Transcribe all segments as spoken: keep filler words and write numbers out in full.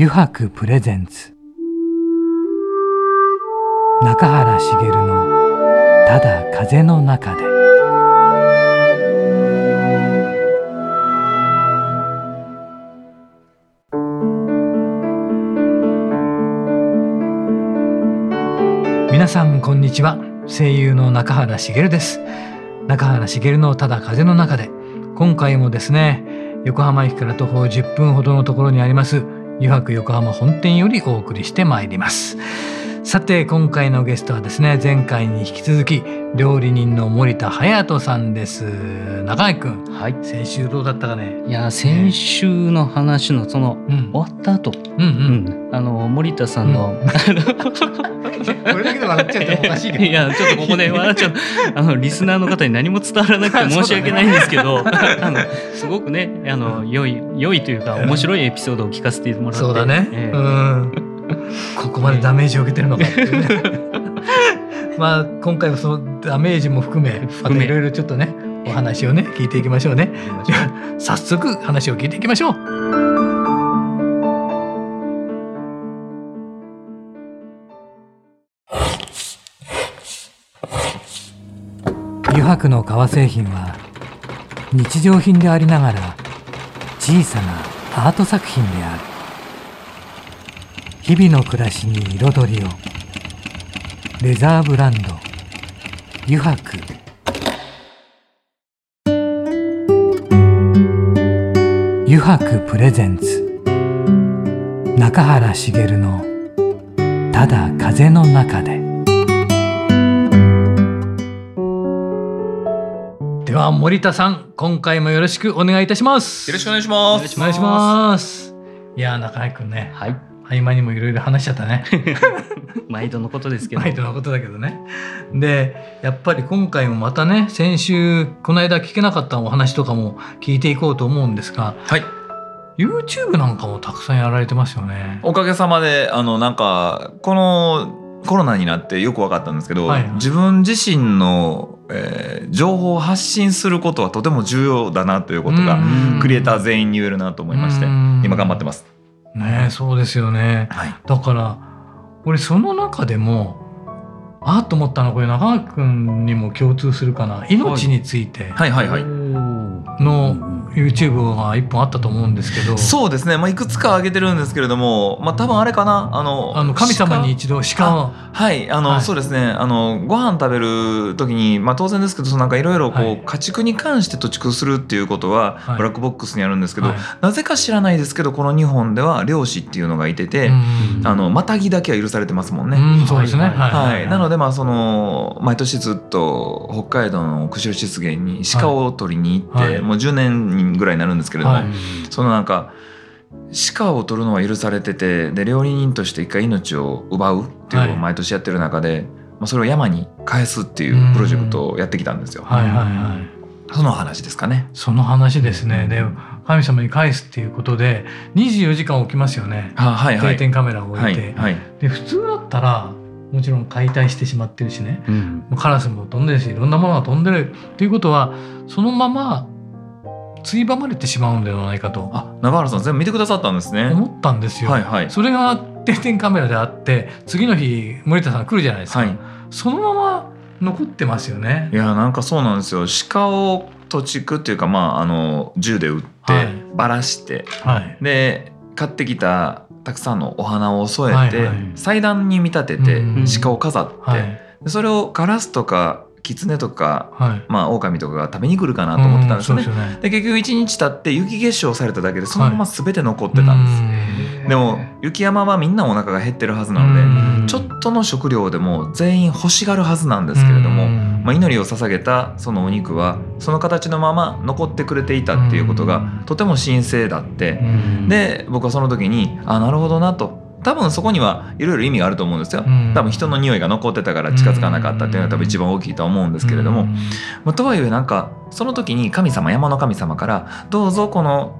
湯泊プレゼンツ、中原茂のただ風の中で。皆さんこんにちは、声優の中原茂です。中原茂のただ風の中で、今回もですね、横浜駅から徒歩じゅっぷんほどのところにあります湯泊横浜本店よりお送りしてまいります。さて、今回のゲストはですね、前回に引き続き料理人の森田隼人さんです。中井くん、はい、先週どうだったかね。いや、先週の話のその、うん、終わった後、うんうん、あの森田さんの、うんこれだけで笑っちゃってもおかしいけどいや、ちょっとここで笑っちゃうあのリスナーの方に何も伝わらなくて申し訳ないんですけど、ね、あのすごくね、あの良い良いというか面白いエピソードを聞かせてもらって、そうだね、えー、うんここまでダメージを受けてるのかっていうねまあ今回もそのダメージも含め、あといろいろちょっとね、お話をね聞いていきましょうね早速話を聞いていきましょう。湯泊の革製品は日常品でありながら小さなアート作品である。日々の暮らしに彩りを。レザーブランド湯泊。湯泊プレゼンツ、中原茂のただ風の中で。では森田さん、今回もよろしくお願いいたします。よろしくお願いします。お願いします。いや、中井くんね、はい、合間にもいろいろ話しちゃったね毎度のことですけど毎度のことだけどね。で、やっぱり今回もまたね、先週この間聞けなかったお話とかも聞いていこうと思うんですが、はい、YouTube なんかもたくさんやられてますよね。おかげさまで、あのなんかこのコロナになってよく分かったんですけど、はいはい、自分自身のえー、情報を発信することはとても重要だなということがクリエイター全員に言えるなと思いまして、今頑張ってます。ねえ、そうですよね、はい、だから俺その中でもあっと思ったのは、これ中井君にも共通するかな、命についての YouTube がいっぽんあったと思うんですけど、そうですね、まあ、いくつか上げてるんですけれども、まあ、多分あれかな、あのあの神様に一度鹿を、はい、あの、はい、そうですね、あのご飯食べる時に、まあ、当然ですけど、なんかいろいろ家畜に関して土畜するっていうことは、はい、ブラックボックスにあるんですけど、はい、なぜか知らないですけど、このにほんでは猟師っていうのがいてて、あのまたぎだけは許されてますもんね。うん、そうですね、はいはいはい、なので、まあ、その毎年ずっと北海道の釧路湿原に鹿を取りに行って、はいはい、もうじゅうねんぐらいになるんですけれども、はい、そのなんか鹿を取るのは許されてて、で料理人として一回命を奪うっていうのを毎年やってる中で、はい、まあ、それを山に返すっていうプロジェクトをやってきたんですよ。はいはいはい、その話ですかね。その話ですね。で、神様に返すっていうことでにじゅうよじかん置きますよね。あ、はいはい、定点カメラを置いて、はいはい、で普通だったらもちろん解体してしまってるしね、うん、カラスも飛んでるし、いろんなものが飛んでるということは、そのままついばまれてしまうんではないかと。あ、中原さん全部見てくださったんですね。思ったんですよ、はいはい、それが定点カメラであって、次の日森田さん来るじゃないですか、はい、そのまま残ってますよね。いや、なんかそうなんですよ。鹿を土畜っていうか、まあ、あの銃で撃って、はい、ばらして、はい、で買ってきたたくさんのお花を添えて、はいはい、祭壇に見立てて、うんうん、鹿を飾って、はい、それをガラスとかキツネとか、はい、まあ、狼とかが食べに来るかなと思ってたんですよね。うん、そうですよね。で結局いちにち経って雪化粧されただけで、そのまま全て残ってたんです、はい、でも雪山はみんなお腹が減ってるはずなので、ちょっとの食料でも全員欲しがるはずなんですけれども、まあ、祈りを捧げたそのお肉はその形のまま残ってくれていたっていうことがとても神聖だって、で僕はその時に、あ、なるほどなと。多分そこにはいろいろ意味があると思うんですよ。多分人の匂いが残ってたから近づかなかったっていうのが多分一番大きいと思うんですけれども、まあ、とはいえ、なんかその時に神様、山の神様から、どうぞこの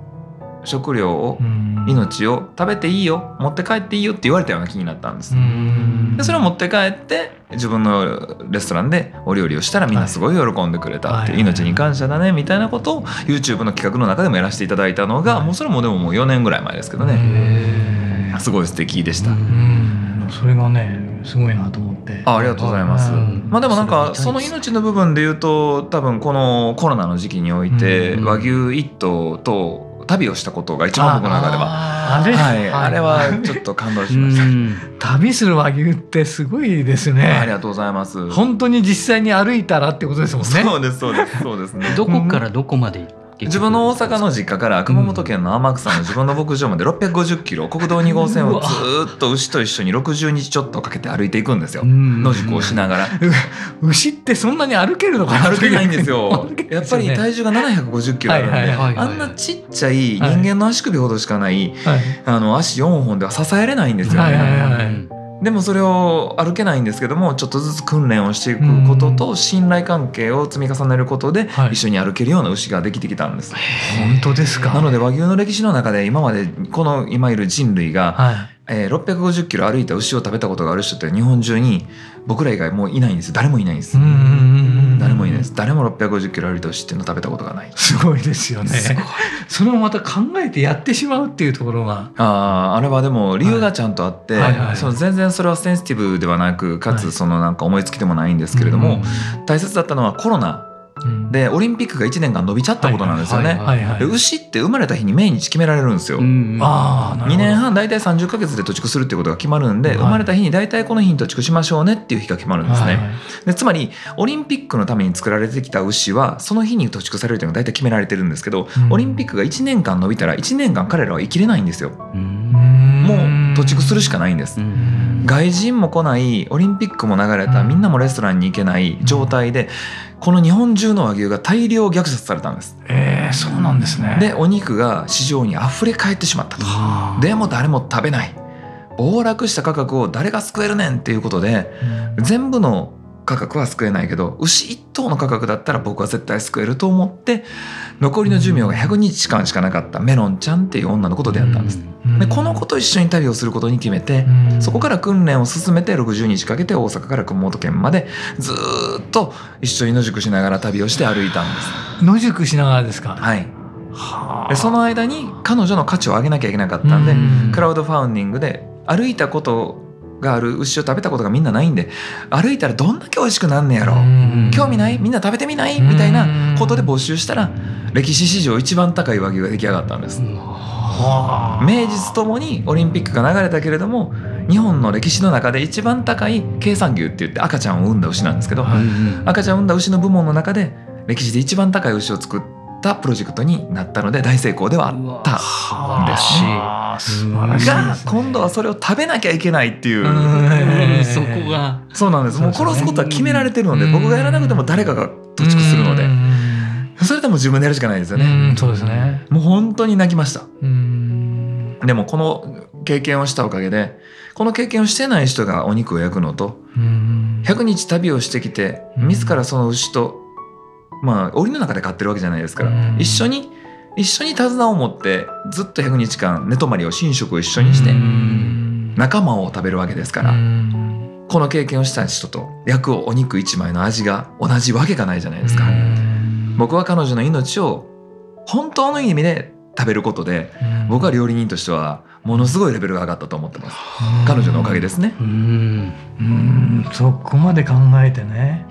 食料を、命を食べていいよ、持って帰っていいよって言われたような気になったんです。でそれを持って帰って自分のレストランでお料理をしたら、みんなすごい喜んでくれたって、はい、命に感謝だねみたいなことを YouTube の企画の中でもやらせていただいたのが、はい、もうそれもでももうよねんぐらい前ですけどね。がすごい素敵でした。うん、それがねすごいなと思って。 あ, ありがとうございます、うん、まあでもなんかその命の部分で言うと、多分このコロナの時期において和牛一頭と旅をしたことが一番僕の中では あ, あ, れ、はい、あれはちょっと感動しました。旅する和牛ってすごいですね。ありがとうございます。本当に実際に歩いたらってことですもんね。そうですそうですそうですね。どこからどこまで行って自分の大阪の実家から熊本県の天草の自分の牧場までろっぴゃくごじゅっキロ、国道にごうせんをずっと牛と一緒にろくじゅうにちちょっとかけて歩いていくんですよ。野宿をしながら。牛ってそんなに歩けるのかな。歩けないんですよ。やっぱり体重がななひゃくごじゅっキロあるんで、あんなちっちゃい人間の足首ほどしかない、はい、あの足よんほんでは支えれないんですよね。でもそれを歩けないんですけども、ちょっとずつ訓練をしていくことと信頼関係を積み重ねることで一緒に歩けるような牛ができてきたんです。本当ですか。なので和牛の歴史の中で今までこの今いる人類が、はい、えー、ろっぴゃくごじゅっキロ歩いた牛を食べたことがある人って日本中に僕ら以外もういないんですよ。誰もいないんです。誰もいないです。誰もろっぴゃくごじゅっキロ歩いた牛っていうのを食べたことがない。すごいですよね。すごい。それをまた考えてやってしまうっていうところが、あ、あれはでも理由がちゃんとあって、全然それはセンシティブではなく、かつそのなんか思いつきでもないんですけれども、大切だったのはコロナでオリンピックがいちねんかん伸びちゃったことなんですよね。牛って生まれた日に命日決められるんですよ。にねんはん大体さんじゅっかげつで貯蓄するっていうことが決まるんで、生まれた日に大体この日に貯蓄しましょうねっていう日が決まるんですね。でつまりオリンピックのために作られてきた牛はその日に貯蓄されるというのが大体決められてるんですけど、オリンピックがいちねんかん伸びたらいちねんかん彼らは生きれないんですよ。もう貯蓄するしかないんです。外人も来ない、オリンピックも流れた、みんなもレストランに行けない状態で、この日本中の和牛が大量虐殺されたんです。えー、そうなんですね。でお肉が市場にあふれ返ってしまったと。でも誰も食べない。暴落した価格を誰が救えるねんっていうことで、うん、全部の価格は救えないけど牛一頭の価格だったら僕は絶対救えると思って、残りの寿命がひゃくにちかんしかなかったメロンちゃんっていう女の子と出会ったんです。でこの子と一緒に旅をすることに決めて、そこから訓練を進めてろくじゅうにちかけて大阪から熊本県までずっと一緒に野宿しながら旅をして歩いたんです。野宿しながらですか。はい。でその間に彼女の価値を上げなきゃいけなかったんで、クラウドファウンディングで歩いたことがある牛を食べたことがみんなないんで、歩いたらどんだけ美味しくなんねやろ、興味ない、みんな食べてみないみたいなことで募集したら、歴史史上一番高い和牛が出来上がったんです。名実ともにオリンピックが流れたけれども、日本の歴史の中で一番高い経産牛って言って赤ちゃんを産んだ牛なんですけど、赤ちゃんを産んだ牛の部門の中で歴史で一番高い牛を作ってプロジェクトになったので大成功ではあったんですが、今度はそれを食べなきゃいけないっていう、そこがそうなんです。もう殺すことは決められてるので、僕がやらなくても誰かが貯蓄するので、それでも自分でやるしかないですよね。そうですね。もう本当に泣きました。でもこの経験をしたおかげで、この経験をしてない人がお肉を焼くのと、ひゃくにち旅をしてきて自らその牛とまあ檻の中で飼ってるわけじゃないですから、一緒に一緒に手綱を持ってずっとひゃくにちかん寝泊まりを寝食を一緒にして仲間を食べるわけですから、この経験をした人と焼くお肉一枚の味が同じわけがないじゃないですか。僕は彼女の命を本当の意味で食べることで、僕は料理人としてはものすごいレベルが上がったと思ってます。彼女のおかげですね。うんうん、そこまで考えてね。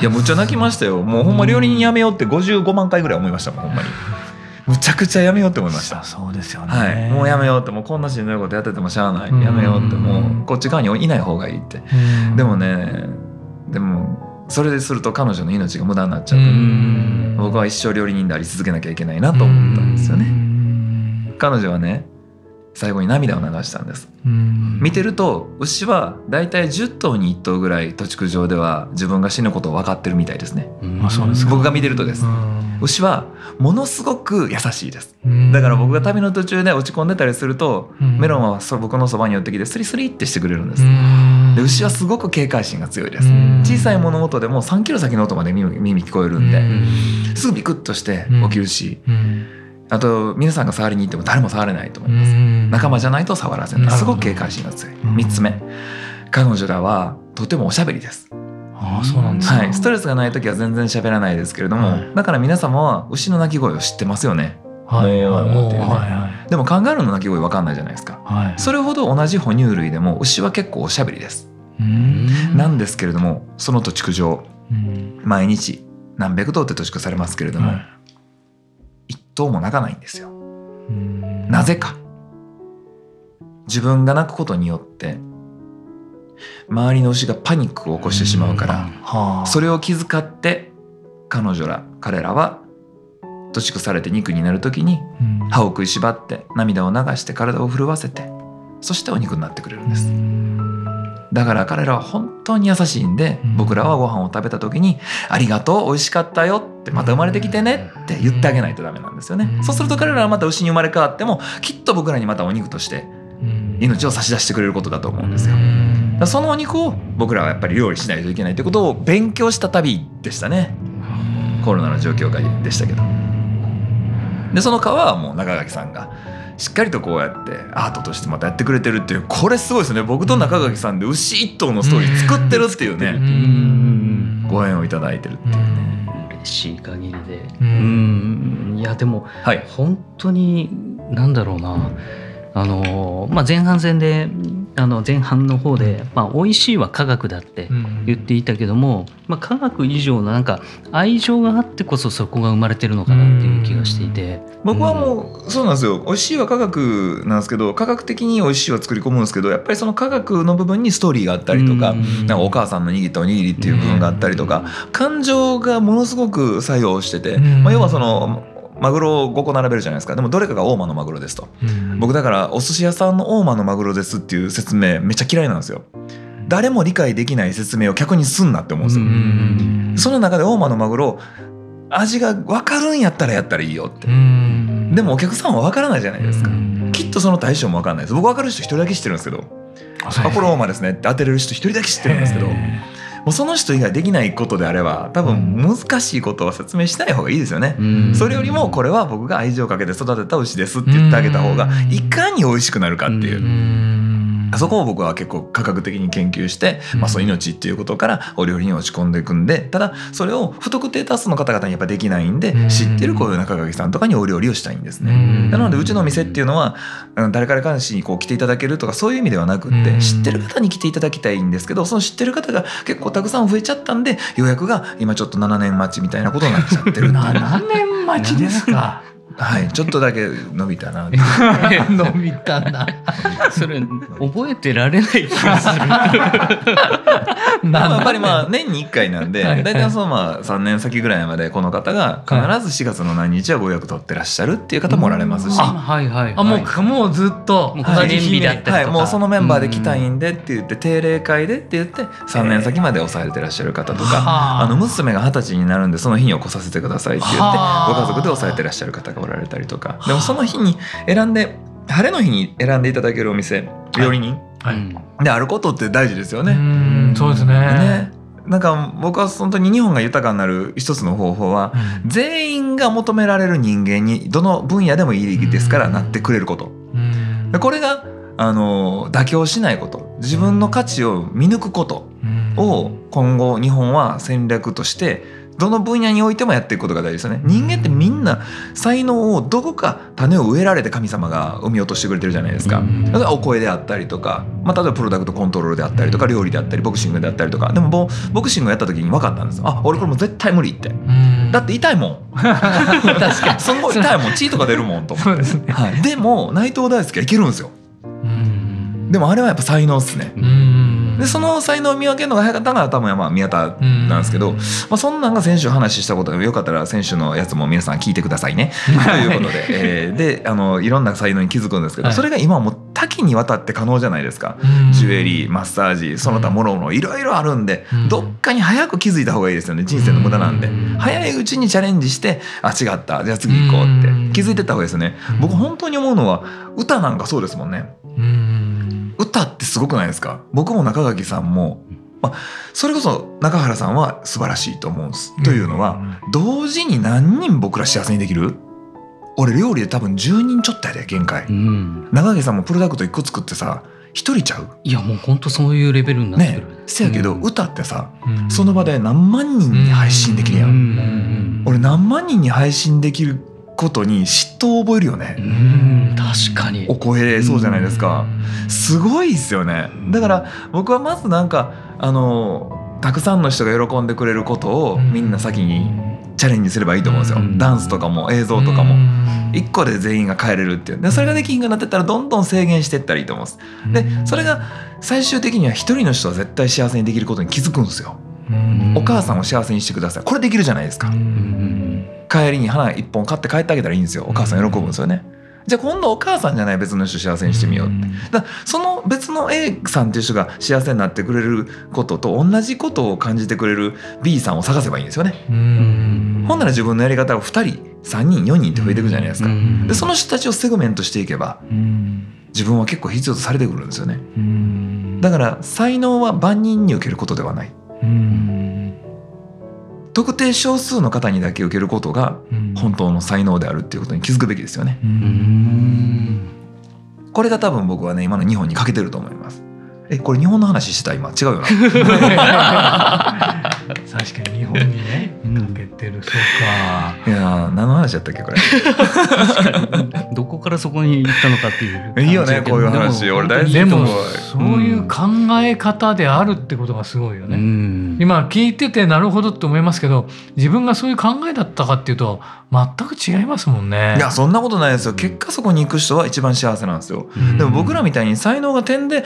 いやむっちゃ泣きましたよ。もうほんま料理人やめようってごじゅうごまんかいぐらい思いましたもん。ほんまにむちゃくちゃやめようって思いました。そうですよね、はい、もうやめようって、もうこんなしんどいことやっててもしゃあない、やめようって、もうこっち側にいない方がいいって。でもね、でもそれですると彼女の命が無駄になっちゃうから、僕は一生料理人であり続けなきゃいけないなと思ったんですよね。彼女はね最後に涙を流したんです。見てると牛はだいたいじゅっとうにいっとうぐらい貯蓄場では自分が死ぬことを分かってるみたいですね。僕が見てるとです。牛はものすごく優しいです。だから僕が旅の途中で落ち込んでたりすると、メロンは僕のそばに寄ってきてスリスリってしてくれるんです。で牛はすごく警戒心が強いです。小さい物音でもさんキロ先の音まで 耳, 耳聞こえるんで、すぐビクッとして起きるし、あと皆さんが触りに行っても誰も触れないと思います。仲間じゃないと触らせない、すごく警戒心が強い。みっつめ、彼女らはとてもおしゃべりです。ああそうなんですね、はい、ストレスがない時は全然しゃべらないですけれども、はい、だから皆様は牛の鳴き声を知ってますよね。エーアイ を持ってるね、はいはい、でもカンガルーの鳴き声分かんないじゃないですか、はい、それほど同じ哺乳類でも牛は結構おしゃべりです。うんなんですけれどもその土地区上毎日何百頭って土地区されますけれども、はい、一頭も鳴かないんですよ。うんなぜか自分が鳴くことによって周りの牛がパニックを起こしてしまうから、はあ、それを気遣って彼女ら彼らは土地区されて肉になるときに歯を食いしばって涙を流して体を震わせてそしてお肉になってくれるんです。だから彼らは本当に優しいんで僕らはご飯を食べたときにありがとう美味しかったよってまた生まれてきてねって言ってあげないとダメなんですよね。そうすると彼らはまた牛に生まれ変わってもきっと僕らにまたお肉として命を差し出してくれることだと思うんですよ。そのお肉を僕らはやっぱり料理しないといけないということを勉強した旅でしたね。コロナの状況下でしたけど。でその川はもう中垣さんがしっかりとこうやってアートとしてまたやってくれてるっていうこれすごいですね。僕と中垣さんで牛一頭のストーリー作ってるっていうね、うんご縁をいただいてるっていうね、嬉しい限りで、うんいやでも、はい、本当に何だろうなあの、まあ、前半戦であの前半の方で、まあ、美味しいは科学だって言っていたけども、まあ、科学以上のなんか愛情があってこそそこが生まれてるのかなっていう気がしていて、うん、僕はもうそうなんですよ。美味しいは科学なんですけど科学的に美味しいは作り込むんですけどやっぱりその科学の部分にストーリーがあったりと か,、うん、なんかお母さんの握ったおにぎりっていう部分があったりとか、うん、感情がものすごく作用してて、うんまあ、要はそのマグロをごこ並べるじゃないですか。でもどれかが大間のマグロですと、うん、僕だからお寿司屋さんの大間のマグロですっていう説明めっちゃ嫌いなんですよ。誰も理解できない説明を客にすんなって思うんですよ、うん、その中で大間のマグロ味が分かるんやったらやったらいいよって、うん、でもお客さんは分からないじゃないですか、うん、きっとその対象も分からないです。僕分かる人一人だけ知ってるんですけど、あこれ大間ですねって当てれる人一人だけ知ってるんですけどもうその人以外できないことであれば多分難しいことを説明しない方がいいですよね、うん、それよりもこれは僕が愛情をかけて育てた牛ですって言ってあげた方がいかに美味しくなるかっていう、うん、そこを僕は結構科学的に研究して、まあ、そう命っていうことからお料理に落ち込んでいくんでただそれを不特定多数の方々にやっぱできないんで知ってるこういう中垣さんとかにお料理をしたいんですね、うん、なのでうちの店っていうのは誰からかんしにこう来ていただけるとかそういう意味ではなくって知ってる方に来ていただきたいんですけどその知ってる方が結構たくさん増えちゃったんで予約が今ちょっとななねんまちみたいなことになっちゃってるななねんまちですかはいちょっとだけ伸びたな伸びたなそれ覚えてられない気がするやっぱりまあ年にいっかいなんで大体そのまあさんねんさきぐらいまでこの方が必ずしがつの何日はご予約取ってらっしゃるっていう方もおられますし、うん、あ、はいはいはい、もうずっと同じ日だったりとか、はい、もうそのメンバーで来たいんでって言って定例会でって言ってさんねんさきまで抑えてらっしゃる方とかあの娘がはたちになるんでその日に起こさせてくださいって言ってご家族で抑えてらっしゃる方がおられたりとかでもその日に選んで晴れの日に選んでいただけるお店料理人、はいはい、であることって大事ですよね。うんそうですね。ねなんか僕は本当に日本が豊かになる一つの方法は、うん、全員が求められる人間にどの分野でもいいですからなってくれること、うん、でこれがあの妥協しないこと自分の価値を見抜くことを今後日本は戦略としてどの分野においてもやっていくことが大事ですよね。人間ってみんな才能をどこか種を植えられて神様が産み落としてくれてるじゃないですか。例えばお声であったりとか、まあ、例えばプロダクトコントロールであったりとか料理であったりボクシングであったりとかでもボクシングやった時に分かったんですよ。あ俺これもう絶対無理ってだって痛いもん確かにすごい痛いもん血とか出るもんと思ってそうですね、はい、でも内藤大輔はいけるんですよ。でもあれはやっぱ才能っすね。でその才能を見分けるのが早かったのが多分まあ宮田なんですけど、うんまあ、そんなんが先週話したことでよかったら先週のやつも皆さん聞いてくださいねということで、えー、であのいろんな才能に気づくんですけど、はい、それが今もう多岐にわたって可能じゃないですか、うん、ジュエリーマッサージその他もろもろいろいろあるんで、うん、どっかに早く気づいた方がいいですよね。人生の無駄なんで、うん、早いうちにチャレンジしてあ違ったじゃあ次行こうって気づいてた方がいいですよね、うん、僕本当に思うのは歌なんかそうですもんね、うん歌ってすごくないですか。僕も中垣さんも、まあ、それこそ中原さんは素晴らしいと思うんです、うん、というのは同時に何人僕ら幸せにできる俺料理で多分じゅうにんちょっとやで限界、うん、中垣さんもプロダクトいっこ作ってさひとりちゃういやもうほんとそういうレベルになってる、ね、せやけど、うん、歌ってさ、うん、その場で何万人に配信できるやん、うんうんうん、俺何万人に配信できることに嫉妬を覚えるよね。うん、確かにお声そうじゃないですか。すごいですよね。だから僕はまずなんかあのたくさんの人が喜んでくれることをみんな先にチャレンジすればいいと思うんですよ。ダンスとかも映像とかもいっこで全員が変えれるっていう。でそれができんがなってったらどんどん制限していったらいいと思うんです。でそれが最終的には一人の人は絶対幸せにできることに気づくんですよ。お母さんを幸せにしてください、これできるじゃないですか。帰りに花一本買って帰ってあげたらいいんですよ。お母さん喜ぶんですよね。じゃあ今度お母さんじゃない別の人幸せにしてみようって。だからその別の A さんっていう人が幸せになってくれることと同じことを感じてくれる B さんを探せばいいんですよね。ほんなら自分のやり方をふたりさんにんよにんって増えていくじゃないですか。でその人たちをセグメントしていけば自分は結構必要とされてくるんですよね。だから才能は万人に受けることではない。特定少数の方にだけ受けることが本当の才能であるっていうことに気づくべきですよね。うーん、これが多分僕はね今の日本に欠けてると思います。え、これ日本の話してた今違うよな。確かに日本にね欠けてる、うん、そうか。いや何の話だったっけこれ。確かにどこからそこに行ったのかっていう。いいよねこういう話。俺大好きと思う。そういう考え方であるってことがすごいよね。うん、今聞いててなるほどって思いますけど、自分がそういう考えだったかっていうと全く違いますもんね。いやそんなことないですよ。結果そこに行く人は一番幸せなんですよ。うん、でも僕らみたいに才能が点で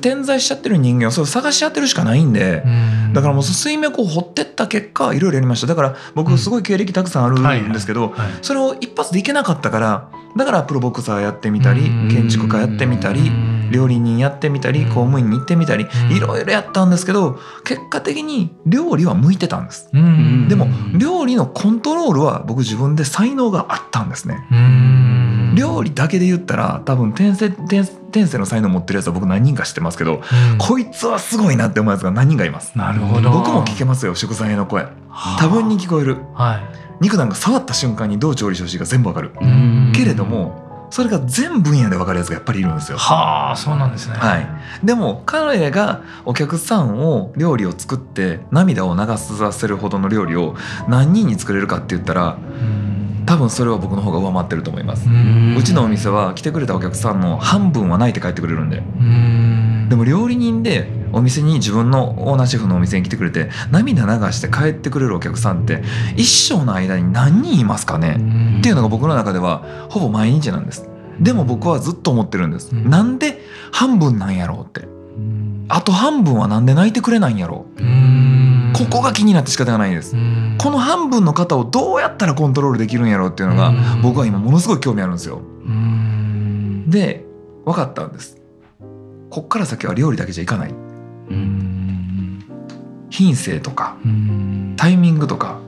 点在しちゃってる人間はそれを探し合ってるしかないんで、うん、だからもう水面を掘ってった結果いろいろやりました。だから僕すごい経歴たくさんあるんですけど、それを一発でいけなかったから、だからプロボクサーやってみたり、建築家やってみたり、料理人やってみたり、公務員に行ってみたり、いろいろやったんですけど、結果的に料理は向いてたんです。でも料理のコントロールは僕自分で才能があったんですね。料理だけで言ったら多分天性天性の才能持ってるやつは僕何人か知ってますけど、うん、こいつはすごいなって思うやつが何人かいます。なるほど、僕も聞けますよ食材の声、はあ、多分に聞こえる、はい、肉なんか触った瞬間にどう調理してほしいか全部わかるけれども、それが全分野で分かるやつがやっぱりいるんですよ。はあ、そうなんですね。はい。でも彼らがお客さんを料理を作って涙を流させるほどの料理を何人に作れるかって言ったら、多分それは僕の方が上回ってると思います。うちのお店は来てくれたお客さんの半分は泣いて帰ってくれるんで。でも料理人でお店に自分のオーナーシェフのお店に来てくれて涙流して帰ってくれるお客さんって一生の間に何人いますかねっていうのが僕の中ではほぼ毎日なんです。でも僕はずっと思ってるんです。なんで半分なんやろうって、あと半分はなんで泣いてくれないんやろう、ここが気になって仕方がないんです。この半分の方をどうやったらコントロールできるんやろうっていうのが僕は今ものすごい興味あるんですよ。で分かったんです。こっから先は料理だけじゃいかない。品性とかタイミングとか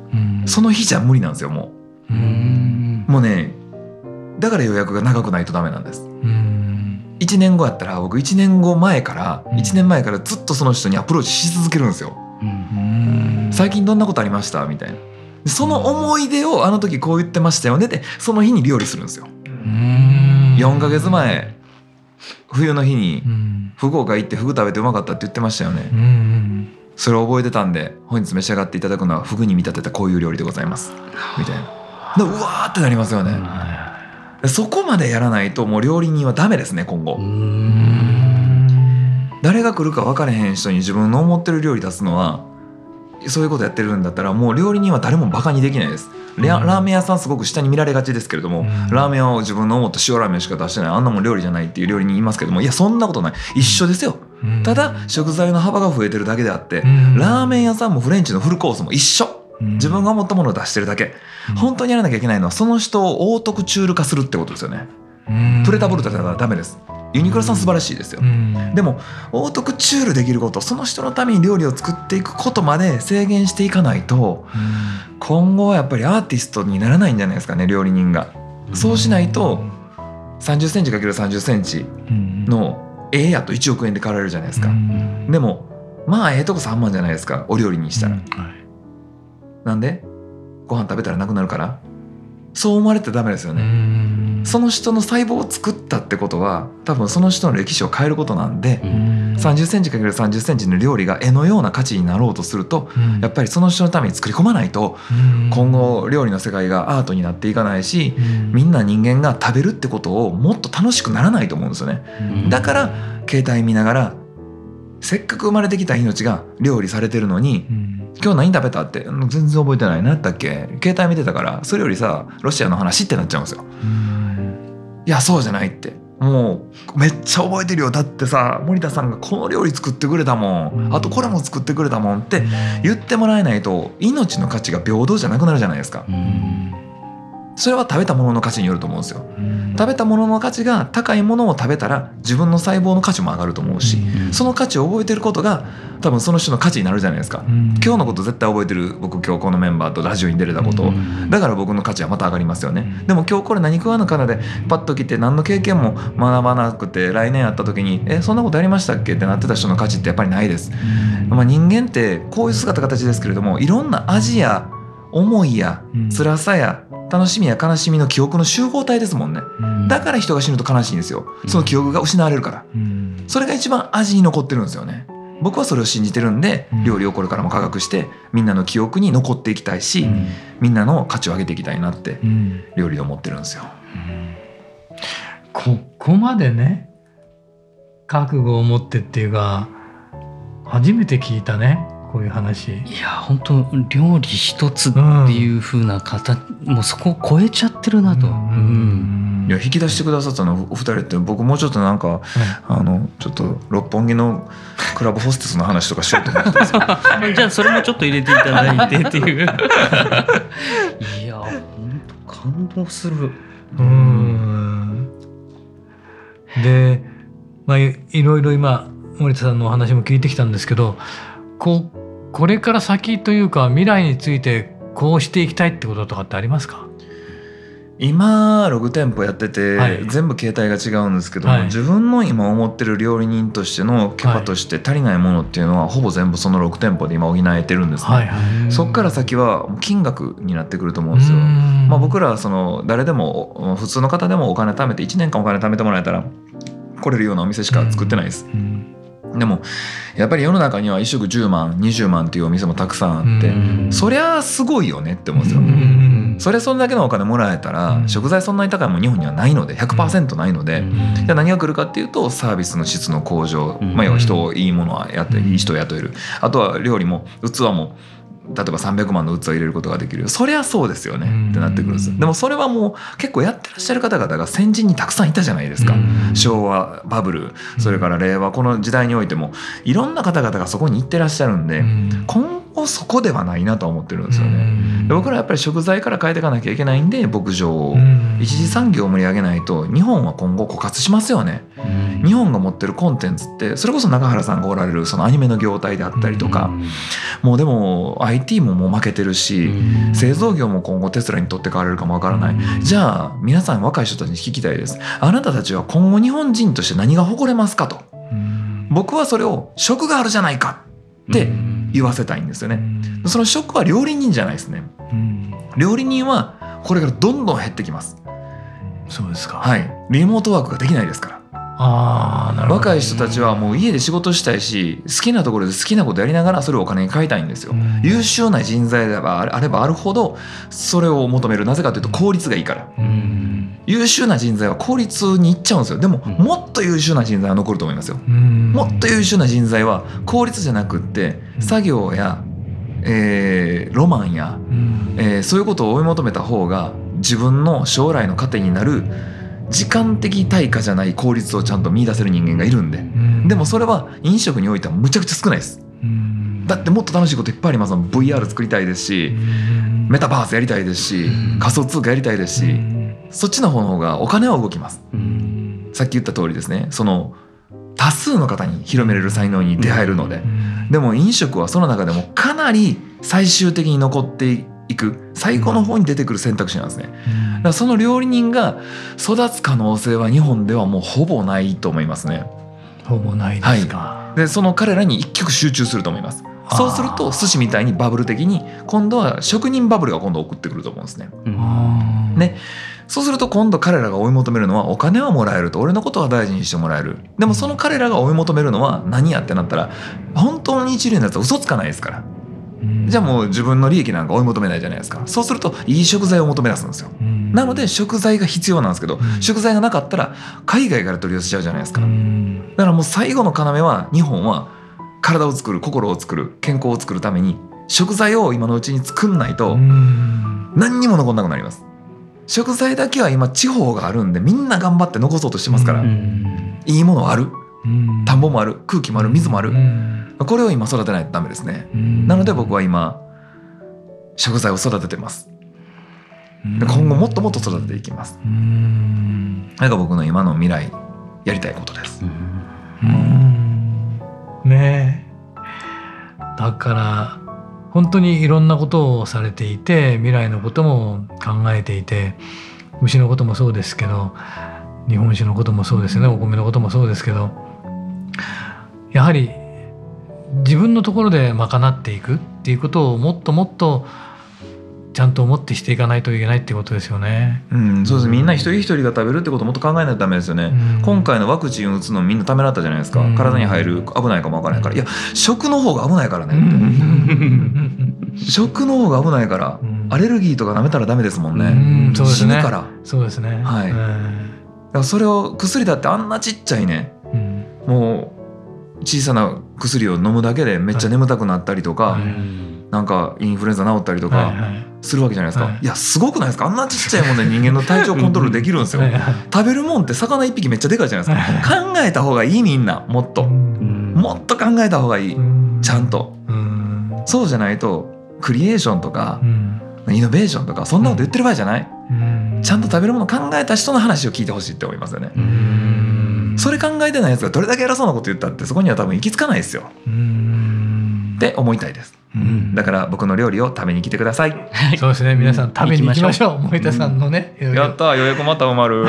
その日じゃ無理なんですよ。もうもうね、だから予約が長くないとダメなんです。いちねんごやったら僕いちねんごまえからいちねんまえからずっとその人にアプローチし続けるんですよ。最近どんなことありましたみたいな、その思い出をあの時こう言ってましたよねでその日に料理するんですよ。よんかげつまえ冬の日に福岡行ってフグ食べてうまかったって言ってましたよね。それを覚えてたんで本日召し上がっていただくのはフグに見立てたこういう料理でございますみたいな。うわーってなりますよね。そこまでやらないともう料理人はダメですね今後。誰が来るか分かれへん人に自分の思ってる料理出すのは、そういうことやってるんだったらもう料理人は誰もバカにできないです。ラーメン屋さんすごく下に見られがちですけれども、ラーメンを自分の思った塩ラーメンしか出してない、あんなもん料理じゃないっていう料理人いますけども、いやそんなことない、一緒ですよ。ただ食材の幅が増えてるだけであって、ラーメン屋さんもフレンチのフルコースも一緒、自分が思ったものを出してるだけ。本当にやらなきゃいけないのはその人をオートクチュール化するってことですよね。プレタブルだったらダメです。ユニクロさん素晴らしいですよ。でもオートクチュールできること、その人のために料理を作っていくことまで制限していかないと、今後はやっぱりアーティストにならないんじゃないですかね料理人が。そうしないと さんじゅっセンチかけるさんじゅっセンチ の絵やといちおくえんで買われるじゃないですか。でもまあええとこさんまんじゃないですかお料理にしたら。なんでご飯食べたらなくなるから、そう思われてダメですよね。その人の細胞を作ったってことは多分その人の歴史を変えることなんで、うん、さんじゅっセンチかけるさんじゅっセンチの料理が絵のような価値になろうとすると、うん、やっぱりその人のために作り込まないと、うん、今後料理の世界がアートになっていかないし、うん、みんな人間が食べるってことをもっと楽しくならないと思うんですよね、うん、だから携帯見ながらせっかく生まれてきた命が料理されてるのに、うん、今日何食べたって全然覚えてない、何やったっけ、携帯見てたから、それよりさロシアの話ってなっちゃうんですよ、うん、いやそうじゃないって、もうめっちゃ覚えてるよ、だってさ森田さんがこの料理作ってくれたもん、あとこれも作ってくれたもんって言ってもらえないと命の価値が平等じゃなくなるじゃないですか、うん、それは食べたものの価値によると思うんですよ、うん、食べたものの価値が高いものを食べたら自分の細胞の価値も上がると思うし、うん、その価値を覚えてることが多分その人の価値になるじゃないですか、うん、今日のこと絶対覚えてる、僕今日このメンバーとラジオに出れたこと、うん、だから僕の価値はまた上がりますよね、うん、でも今日これ何食わぬかなでパッと来て何の経験も学ばなくて来年やった時にえそんなことやりましたっけってなってた人の価値ってやっぱりないです、うん、まあ、人間ってこういう姿形ですけれども、いろんな味や思いや辛さや楽しみや悲しみの記憶の集合体ですもんね、うん、だから人が死ぬと悲しいんですよ、その記憶が失われるから、うん、それが一番味に残ってるんですよね。僕はそれを信じてるんで、料理をこれからも科学してみんなの記憶に残っていきたいし、うん、みんなの価値を上げていきたいなって料理で思ってるんですよ、うんうん、ここまでね覚悟を持ってっていうか、初めて聞いたねこういう話。いや本当料理一つっていう風な形、うん、もうそこを超えちゃってるなと、うんうん、いや引き出してくださったのお二人って、僕もうちょっとなんか、うん、あのちょっと六本木のクラブホステスの話とかしようと思ってたんですけどじゃあそれもちょっと入れていただいてっていういや本当感動する、うん、うん、で、まあ、い, いろいろ今森田さんのお話も聞いてきたんですけど、こ, これから先というか未来についてこうしていきたいってこととかってありますか？今ろく店舗やってて、はい、全部形態が違うんですけども、はい、自分の今思ってる料理人としてのキャパとして足りないものっていうのは、はい、ほぼ全部そのろく店舗で今補えてるんですね、はいはい、そっから先は金額になってくると思うんですよ、まあ、僕らはその誰でも普通の方でもお金貯めていちねんかんお金貯めてもらえたら来れるようなお店しか作ってないです、うんうん、でもやっぱり世の中にはいっ食じゅうまんにじゅうまんっていうお店もたくさんあって、うん、そりゃすごいよねって思うんですよ、うん、それそんだけのお金もらえたら、うん、食材そんなに高いもん日本にはないので ひゃくパーセント ないので、うん、じゃあ何が来るかっていうとサービスの質の向上、うん、まあ、要は人をいいものはやって、うん、いい人を雇える、あとは料理も器も例えばさんびゃくまんの器を入れることができる、そりゃそうですよねってなってくるんです。でもそれはもう結構やってらっしゃる方々が先人にたくさんいたじゃないですか、昭和バブルそれから令和、この時代においてもいろんな方々がそこに行ってらっしゃるんで、今後そこではないなと思ってるんですよね。で僕らやっぱり食材から変えていかなきゃいけないんで、牧場を一次産業を盛り上げないと日本は今後枯渇しますよね。日本が持ってるコンテンツってそれこそ中原さんがおられるそのアニメの業態であったりとか、もうでもアイティー ももう負けてるし、製造業も今後テスラに取って代われるかもわからない。じゃあ皆さん若い人たちに聞きたいです。あなたたちは今後日本人として何が誇れますかと。僕はそれを食があるじゃないかって言わせたいんですよね。その食は料理人じゃないですね。料理人はこれからどんどん減ってきます。そうですか。はい、リモートワークができないですから。あ、なるほど。若い人たちはもう家で仕事したいし、好きなところで好きなことやりながらそれをお金に変えたいんですよ、うん、優秀な人材であればあるほどそれを求める。なぜかというと効率がいいから、うん、優秀な人材は効率にいっちゃうんですよ。でも、うん、もっと優秀な人材は残ると思いますよ、うん、もっと優秀な人材は効率じゃなくって作業や、えー、ロマンや、うんえー、そういうことを追い求めた方が自分の将来の糧になる。時間的対価じゃない効率をちゃんと見出せる人間がいるんで、うん、でもそれは飲食においてはむちゃくちゃ少ないです、うん、だってもっと楽しいこといっぱいありますもん。 ブイアール 作りたいですし、うん、メタバースやりたいですし、うん、仮想通貨やりたいですし、うん、そっちの方がお金は動きます、うん、さっき言った通りですね。その多数の方に広めれる才能に出会えるので、うん、でも飲食はその中でもかなり最終的に残っていく行く最高の方に出てくる選択肢なんですね、うん、だからその料理人が育つ可能性は日本ではもうほぼないと思いますね。ほぼないですか、はい、でその彼らに一極集中すると思います。そうすると寿司みたいにバブル的に今度は職人バブルが今度送ってくると思うんですね。でそうすると今度彼らが追い求めるのは、お金はもらえると、俺のことは大事にしてもらえる、でもその彼らが追い求めるのは何やってなったら、本当に一流のやつは嘘つかないですから、うん、じゃあもう自分の利益なんか追い求めないじゃないですか。そうするといい食材を求め出すんですよ、うん、なので食材が必要なんですけど、うん、食材がなかったら海外から取り寄せちゃうじゃないですか、うん、だからもう最後の要は、日本は体を作る、心を作る、健康を作るために食材を今のうちに作んないと何にも残んなくなります。食材だけは今地方があるんで、みんな頑張って残そうとしてますから、いいものはある、田んぼもある、空気もある、水もある、これを今育てないとダメですね。なので僕は今食材を育ててます。今後もっともっと育てていきます。それが僕の今の未来やりたいことです。うんねえ、だから本当にいろんなことをされていて、未来のことも考えていて、牛のこともそうですけど、日本酒のこともそうですよね、お米のこともそうですけど、やはり自分のところで賄っていくっていうことをもっともっとちゃんと思ってしていかないといけないってことですよね。うん、そうです。みんな一人一人が食べるってことをもっと考えないとダメですよね、うん、今回のワクチンを打つのみんなためらったじゃないですか、うん、体に入る、危ないかもわからないから、いや食の方が危ないからねって食の方が危ないから、うん、アレルギーとか舐めたらダメですもんね、うん、そうですね、死ぬから。そうですね、はい、うん、だからそれを薬だってあんなちっちゃいね、うん、もう小さな薬を飲むだけでめっちゃ眠たくなったりとか、はいはい、なんかインフルエンザ治ったりとかするわけじゃないですか、はいはい、いやすごくないですか、あんなちっちゃいもんで人間の体調コントロールできるんですよはい、はい、食べるもんって魚一匹めっちゃでかいじゃないですか、はいはい、考えた方がいい、みんなもっともっと考えた方がいい、ちゃんと。うん、そうじゃないとクリエーションとかイノベーションとかそんなこと言ってる場合じゃない。うん、ちゃんと食べるもの考えた人の話を聞いてほしいって思いますよね。うん、それ考えてないやつがどれだけ偉そうなこと言ったってそこには多分行き着かないですよ。うん、って思いたいです。うん、だから僕の料理を食べに来てください、はい、そうですね、皆さん食べに行きましょう、うん、森田さんのね、うん、やった予約また埋まる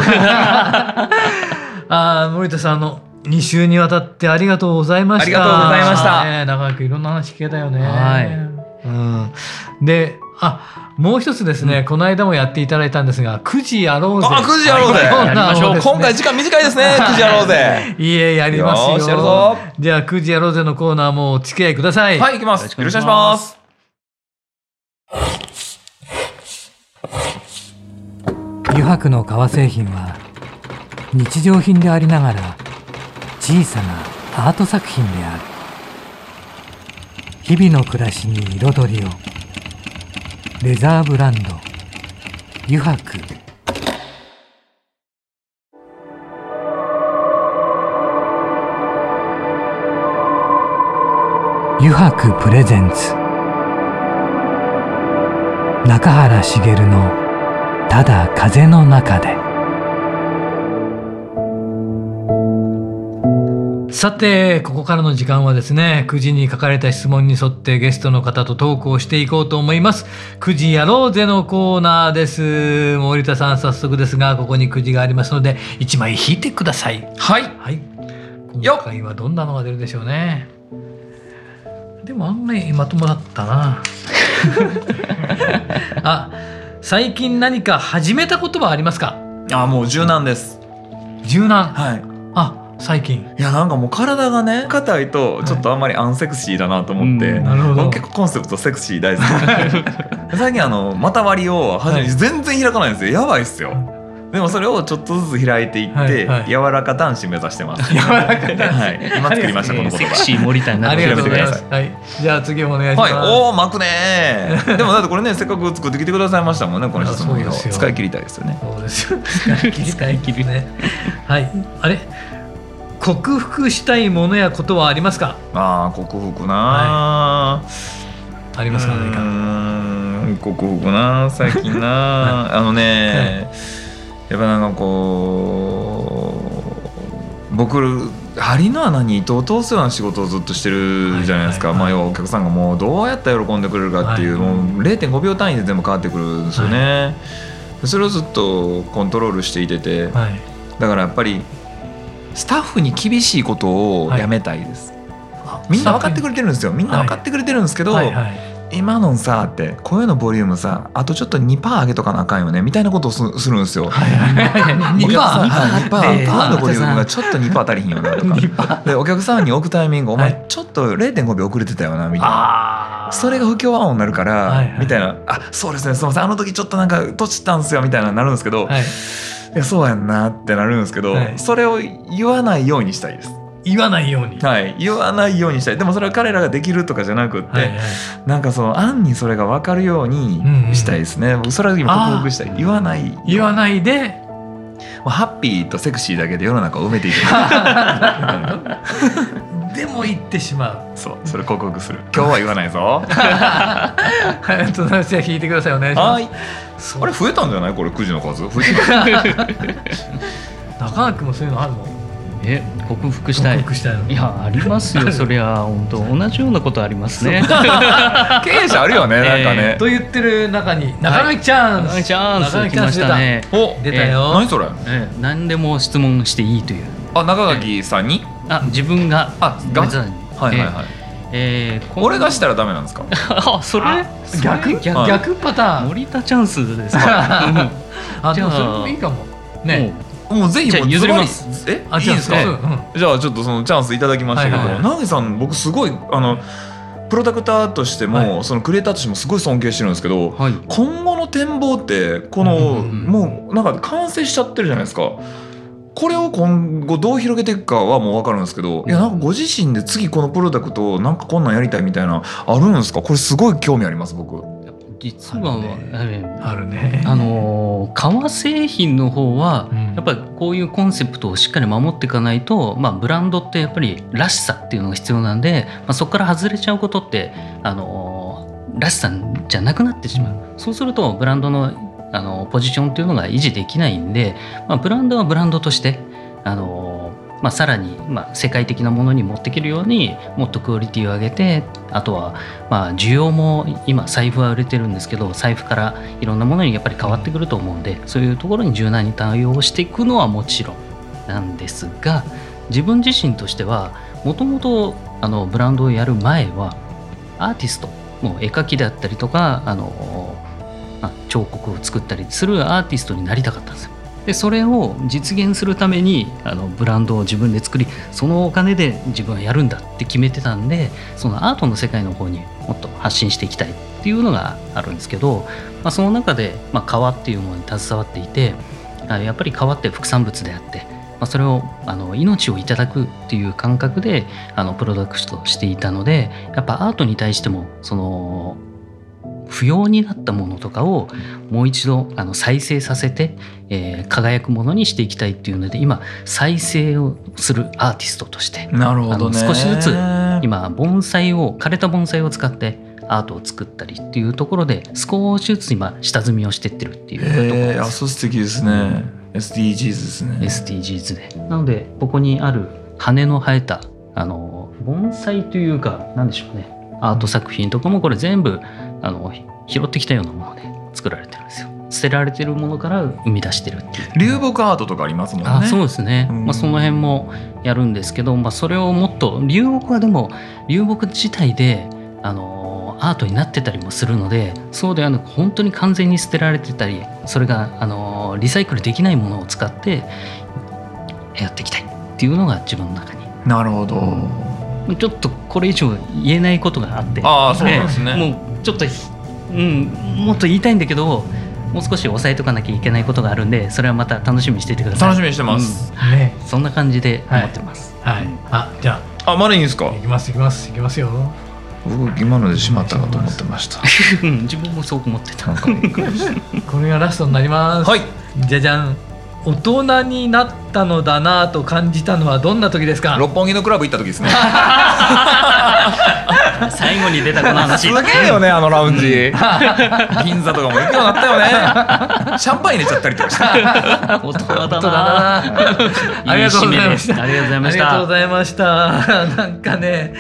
あ、森田さん、あのに週にわたってありがとうございました。ありがとうございました、ね、長くいろんな話聞けたよね、はい、うん、で、あ、もう一つですね、うん、この間もやっていただいたんですが、くじやろうぜ、あ、くじやろうぜ、はい、やりましょう、ね、今回時間短いですねくじやろうぜいえ、やりますよ、よしやるぞ。じゃあくじやろうぜのコーナーもお付き合いください。はい、行きます、よろしくお願いします。油白の革製品は日常品でありながら小さなアート作品である。日々の暮らしに彩りを。レザーブランド油白。油白プレゼンツ、中原茂のただ風の中で。さて、ここからの時間はですね、くじに書かれた質問に沿ってゲストの方とトークをしていこうと思います。くじやろうぜのコーナーです。森田さん、早速ですがここにくじがありますのでいちまい引いてください。はい、はい、今回はどんなのが出るでしょうね。でもあんまりまともだったなあ、最近何か始めたことはありますか。あ、もう柔軟です。柔軟、はい、あ、最近、いや、なんかもう体がね硬いとちょっとあんまりアンセクシーだなと思って、はい、結構コンセプトセクシー大好き最近あの股割りを初めに全然開かないんですよ、やばいっすよ。でもそれをちょっとずつ開いていって、はいはい、柔らか男子目指してます柔らか男子、はい、今作りましたこの言葉、セクシー森田になって調べてください、はい、じゃあ次お願いします、はい、おー巻くねでもだってこれね、せっかく作ってきてくださいましたもんね、この質問を使い切りたいですよね。そうですよ、使い切り使い切りねはい、あれ、克服したいものやことはありますか。あ、克服な、はい、ありますか。何か、うーん、克服な、最近なあのね、はい、やっぱなんかこう僕針の穴に糸を通すような仕事をずっとしてるじゃないですか、はいはいはい、まあ、お客さんがもうどうやったら喜んでくれるかっていう、はい、もう れいてんごびょう単位で全部変わってくるんですよね、はい、それをずっとコントロールしていてて、はい、だからやっぱりスタッフに厳しいことをやめたいです、はい、みんな分かってくれてるんですよ、みんな分かってくれてるんですけど、はいはいはい、今のさって声のボリュームさあとちょっと にパーセント 上げとかなあかんよねみたいなことをするんですよ。にパーセント のボリュームがちょっと にパーセント 足りひんよなとかでお客さんに置くタイミングお前ちょっと れいてんごびょう遅れてたよなみたいなそれが不協和音になるからみたいなあそうですねすみませんあの時ちょっとなんかとちったんすよみたいななるんですけどいやそうやんなってなるんですけどそれを言わないようにしたいです。言わないように、はい、言わないようにしたい。でもそれは彼らができるとかじゃなくって、はいはい、なんかその暗にそれが分かるようにしたいですね、うんうん、それは今克服したい。言わない言わないでハッピーとセクシーだけで世の中を埋めていくでも言ってしまう。そう、それ克服する。今日は言わないぞはい、ちょっと話は聞いてください。お願いします。はい、あれ増えたんじゃないこれくじの数増えた中垣もそういうのあるの？え、克服したい。克服したいの。いや、ありますよ。そりゃ本当同じようなことありますね。経営者あるよね、えー、なんかね。と言ってる中に中垣チャンス、はい、チャンス来ましたね。お、出たよ。何それ？えー、何でも質問していいという。あ、中垣さんに？あ、自分が。あ、が。はいはいはい。えー、俺がしたらダメなんですか？あ、それ逆逆逆パターン。森田チャンスですか？あ、でもそれもいいかもね。もうぜひもう譲ります。え、いいんですか？じゃあちょっとそのチャンスいただきましたけど、長垣さん僕すごいあのプロダクターとしても、はい、そのクリエイターとしてもすごい尊敬してるんですけど、はい、今後の展望ってこの、うんうんうん、もうなんか完成しちゃってるじゃないですか。これを今後どう広げていくかはもう分かるんですけど、いやなんかご自身で次このプロダクトをなんかこんなんやりたいみたいなあるんですか？これすごい興味あります僕。実はあるね。あの革製品の方はやっぱりこういうコンセプトをしっかり守っていかないと、まあ、ブランドってやっぱりらしさっていうのが必要なんで、まあ、そこから外れちゃうことってあのらしさじゃなくなってしまう。そうするとブランドの、あのポジションっていうのが維持できないんで、まあ、ブランドはブランドとしてあの、まあ、さらに、まあ、世界的なものに持っていけるようにもっとクオリティを上げて、あとはまあ需要も今財布は売れてるんですけど、財布からいろんなものにやっぱり変わってくると思うんで、そういうところに柔軟に対応していくのはもちろんなんですが、自分自身としてはもともとあのブランドをやる前はアーティスト、もう絵描きだったりとかあの彫刻を作ったりするアーティストになりたかったんですよ。でそれを実現するためにあのブランドを自分で作り、そのお金で自分はやるんだって決めてたんで、そのアートの世界の方にもっと発信していきたいっていうのがあるんですけど、まあ、その中で、まあ、革っていうものに携わっていて、やっぱり革って副産物であって、まあ、それをあの命をいただくっていう感覚であのプロダクトしていたので、やっぱアートに対してもその不要になったものとかをもう一度あの再生させて、えー、輝くものにしていきたいっていうので、今再生をするアーティストとして、なるほど、ね、あの少しずつ今盆栽を枯れた盆栽を使ってアートを作ったりっていうところで少しずつ今下積みをしてってるっていうところです。あ、そう素敵ですね。 エスディージーズ ですね。 エスディージーズ で、なのでここにある羽の生えたあの盆栽というか何でしょうね、アート作品とかもこれ全部あの拾ってきたようなもので作られてるんですよ。捨てられてるものから生み出してるっていう。流木アートとかありますもんね。あ、そうですね、うん、まあ、その辺もやるんですけど、まあ、それをもっと流木はでも流木自体であのアートになってたりもするので、そうではなく本当に完全に捨てられてたり、それがあのリサイクルできないものを使ってやっていきたいっていうのが自分の中に。なるほど、うん、ちょっとこれ以上言えないことがあって、あ、そうですね、もうちょっと、うん、もっと言いたいんだけど、もう少し抑えとかなきゃいけないことがあるんで、それはまた楽しみにしていてください。楽しみにしてます、うん、ね、そんな感じで思ってます、はいはい、あ、じゃあ、あ、まだいいんですか？いきますいきますいきますよ。僕今のでしまったかと思ってました自分もそう思ってたこれがラストになります、はい、じゃじゃん。大人になったのだなと感じたのはどんな時ですか？六本木のクラブ行った時ですね最後に出たこの話すげえよね、あのラウンジ、うん、銀座とかも行くようになったよねシャンパン入れちゃったりとかした大人だなありがとうございました。ありがとうございました。なんかね、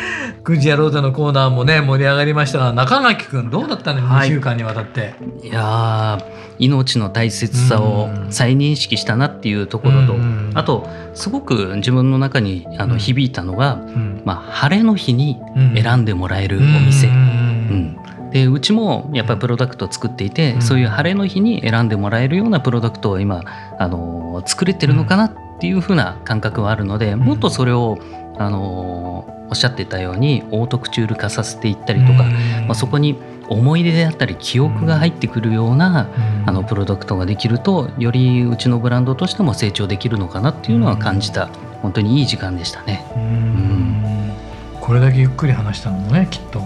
くじやろうぜのコーナーもね盛り上がりましたが、中垣くんどうだったの、はい、にしゅうかんにわたって。いや、命の大切さを再認識したなっていうところと、あとすごく自分の中にあの響いたのが、まあ、晴れの日に選んでもらえるお店、うん、でうちもやっぱりプロダクトを作っていて、うん、そういう晴れの日に選んでもらえるようなプロダクトを今あの作れてるのかなっていう風な感覚はあるので、うん、もっとそれをあのおっしゃってたようにオートクチュール化させていったりとか、うんまあ、そこに思い出であったり記憶が入ってくるような、うん、あのプロダクトができるとよりうちのブランドとしても成長できるのかなっていうのは感じた、うん、本当にいい時間でしたね、うんうん、これだけゆっくり話したのもねきっと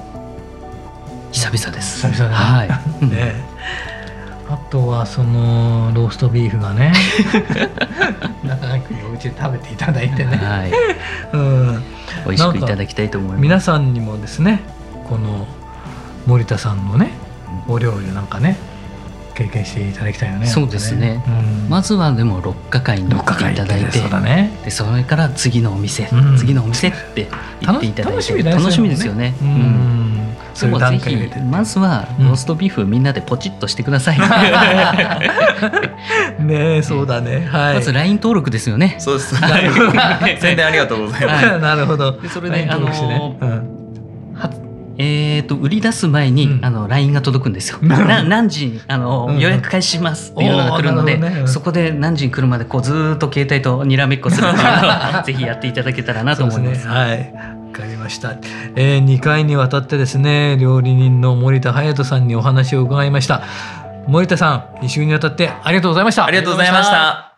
久々です。久々ね。はい。ね。あとはそのローストビーフがね、中井くんにお家で食べていただいてね。はい。うん。美味しくいただきたいと思います。皆さんにもですね、この森田さんのね、お料理なんかね、経験していただきたいよね。そうですね。うん、まずはでもろっかかんに行っていただいて、そうだね、でそれから次のお店、うん、次のお店って行っていただいて、楽しみだよね。楽しみですよね。うん。うんそれはぜひまずはローストビーフみんなでポチッとしてください、うん、ねえそうだね、はい、まず ライン 登録ですよね。そうです宣伝ありがとうございます、はい、なるほど。でそれで、ね、あの、うん、はえー、と売り出す前に、うん、あの ライン が届くんですよ。な何時にあの、うん、予約開始しますっていうのが来るので、ね、そこで何時に来るまでこうずっと携帯とにらめっこするっていうのをぜひやっていただけたらなと思います。そうですね、はいわかりました、えー、にかいにわたってですね料理人の森田隼人さんにお話を伺いました。森田さんに週にわたってありがとうございました。ありがとうございました。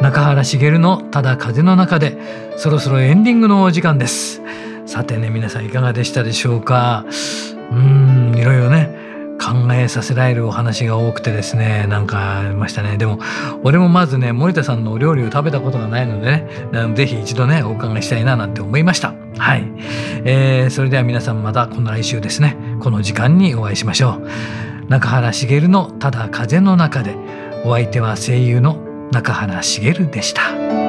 中原茂のただ風の中で、そろそろエンディングのお時間です。さてね皆さんいかがでしたでしょうか。うーんいろいろね考えさせられるお話が多くてですねなんかありましたね。でも俺もまずね森田さんのお料理を食べたことがないのでねぜひ一度ねお伺いしたいななんて思いました。はい、えー、それでは皆さんまたこの来週ですねこの時間にお会いしましょう。中原茂のただ風の中で、お相手は声優の中原茂でした。